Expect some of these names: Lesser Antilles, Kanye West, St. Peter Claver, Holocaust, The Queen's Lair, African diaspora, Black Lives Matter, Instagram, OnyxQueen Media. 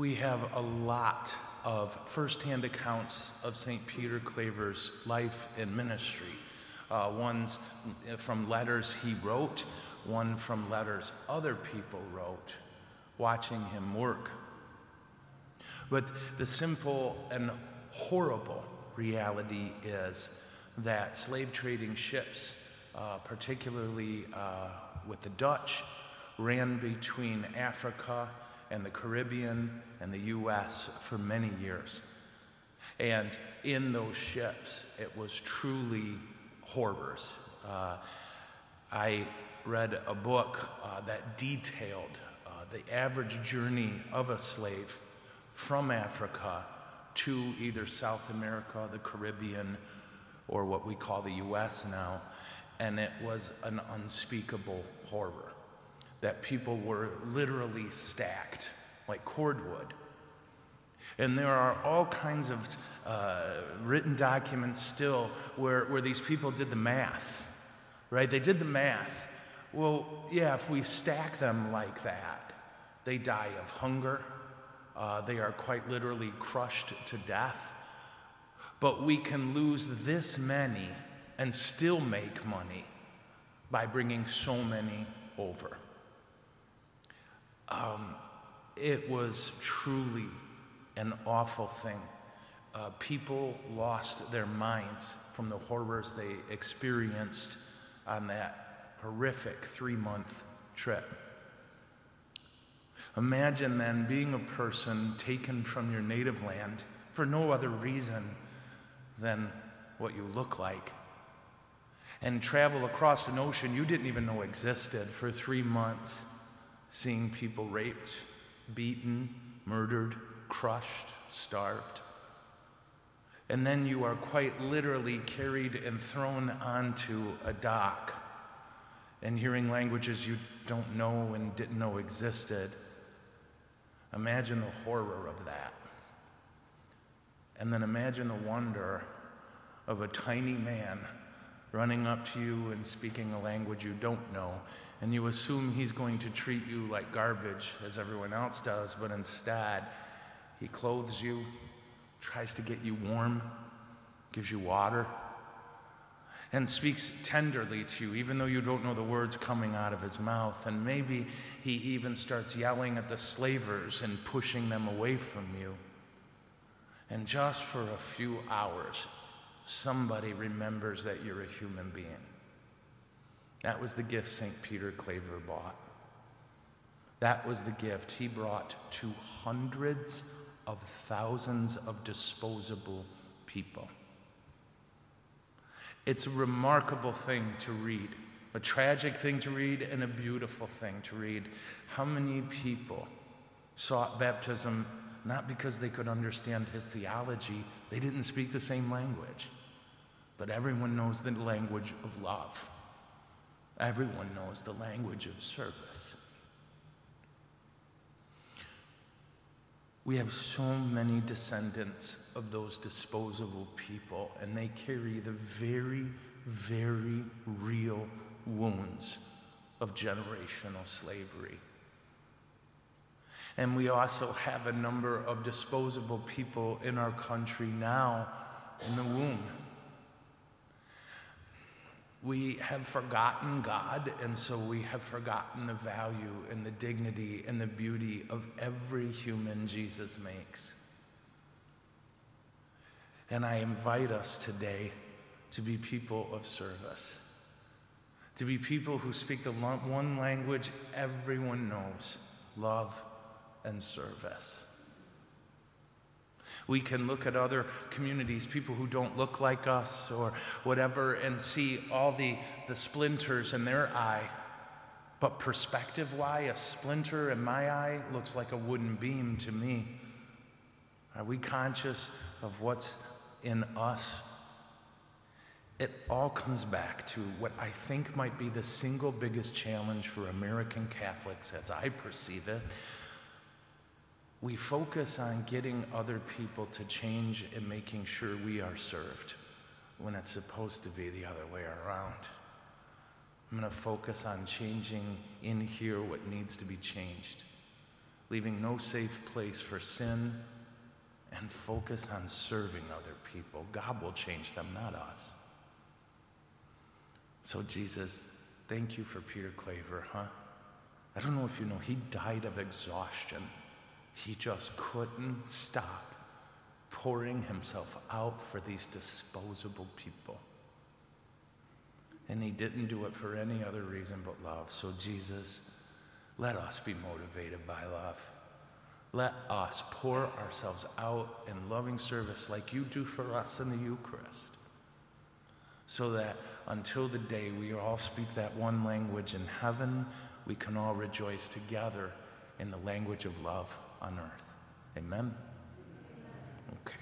we have a lot of firsthand accounts of St. Peter Claver's life and ministry. One's from letters he wrote, one from letters other people wrote, watching him work. But the simple and horrible reality is that slave trading ships, particularly with the Dutch, ran between Africa and the Caribbean and the U.S. for many years. And in those ships, it was truly horrors. I read a book that detailed the average journey of a slave from Africa to either South America, the Caribbean, or what we call the U.S. now, and it was an unspeakable horror, that people were literally stacked like cordwood. And there are all kinds of written documents still where these people did the math, right? They did the math. Well, yeah, if we stack them like that, they die of hunger. They are quite literally crushed to death. But we can lose this many and still make money by bringing so many over. It was truly an awful thing. People lost their minds from the horrors they experienced on that horrific 3-month trip. Imagine then being a person taken from your native land for no other reason than what you look like, and travel across an ocean you didn't even know existed for 3 months, seeing people raped, beaten, murdered, crushed, starved. And then you are quite literally carried and thrown onto a dock and hearing languages you don't know and didn't know existed. Imagine the horror of that. And then imagine the wonder of a tiny man running up to you and speaking a language you don't know, and you assume he's going to treat you like garbage as everyone else does, but instead he clothes you, tries to get you warm, gives you water, and speaks tenderly to you, even though you don't know the words coming out of his mouth. And maybe he even starts yelling at the slavers and pushing them away from you. And just for a few hours, somebody remembers that you're a human being. That was the gift St. Peter Claver bought. That was the gift he brought to hundreds of thousands of disposable people. It's a remarkable thing to read, a tragic thing to read, and a beautiful thing to read. How many people sought baptism not because they could understand his theology, they didn't speak the same language, but everyone knows the language of love. Everyone knows the language of service. We have so many descendants of those disposable people, and they carry the very, very real wounds of generational slavery. And we also have a number of disposable people in our country now in the womb. We have forgotten God, and so we have forgotten the value and the dignity and the beauty of every human Jesus makes. And I invite us today to be people of service, to be people who speak the one language everyone knows, love and service. We can look at other communities, people who don't look like us or whatever, and see all the splinters in their eye. But perspective-wise, a splinter in my eye looks like a wooden beam to me. Are we conscious of what's in us? It all comes back to what I think might be the single biggest challenge for American Catholics, as I perceive it. We focus on getting other people to change and making sure we are served when it's supposed to be the other way around. I'm going to focus on changing in here what needs to be changed. leaving no safe place for sin, and focus on serving other people. God will change them, not us. So Jesus, thank you for Peter Claver, huh? I don't know if you know, he died of exhaustion. He just couldn't stop pouring himself out for these disposable people. And he didn't do it for any other reason but love. So Jesus, let us be motivated by love. Let us pour ourselves out in loving service like you do for us in the Eucharist, so that until the day we all speak that one language in heaven, we can all rejoice together in the language of love on earth. Amen? Okay.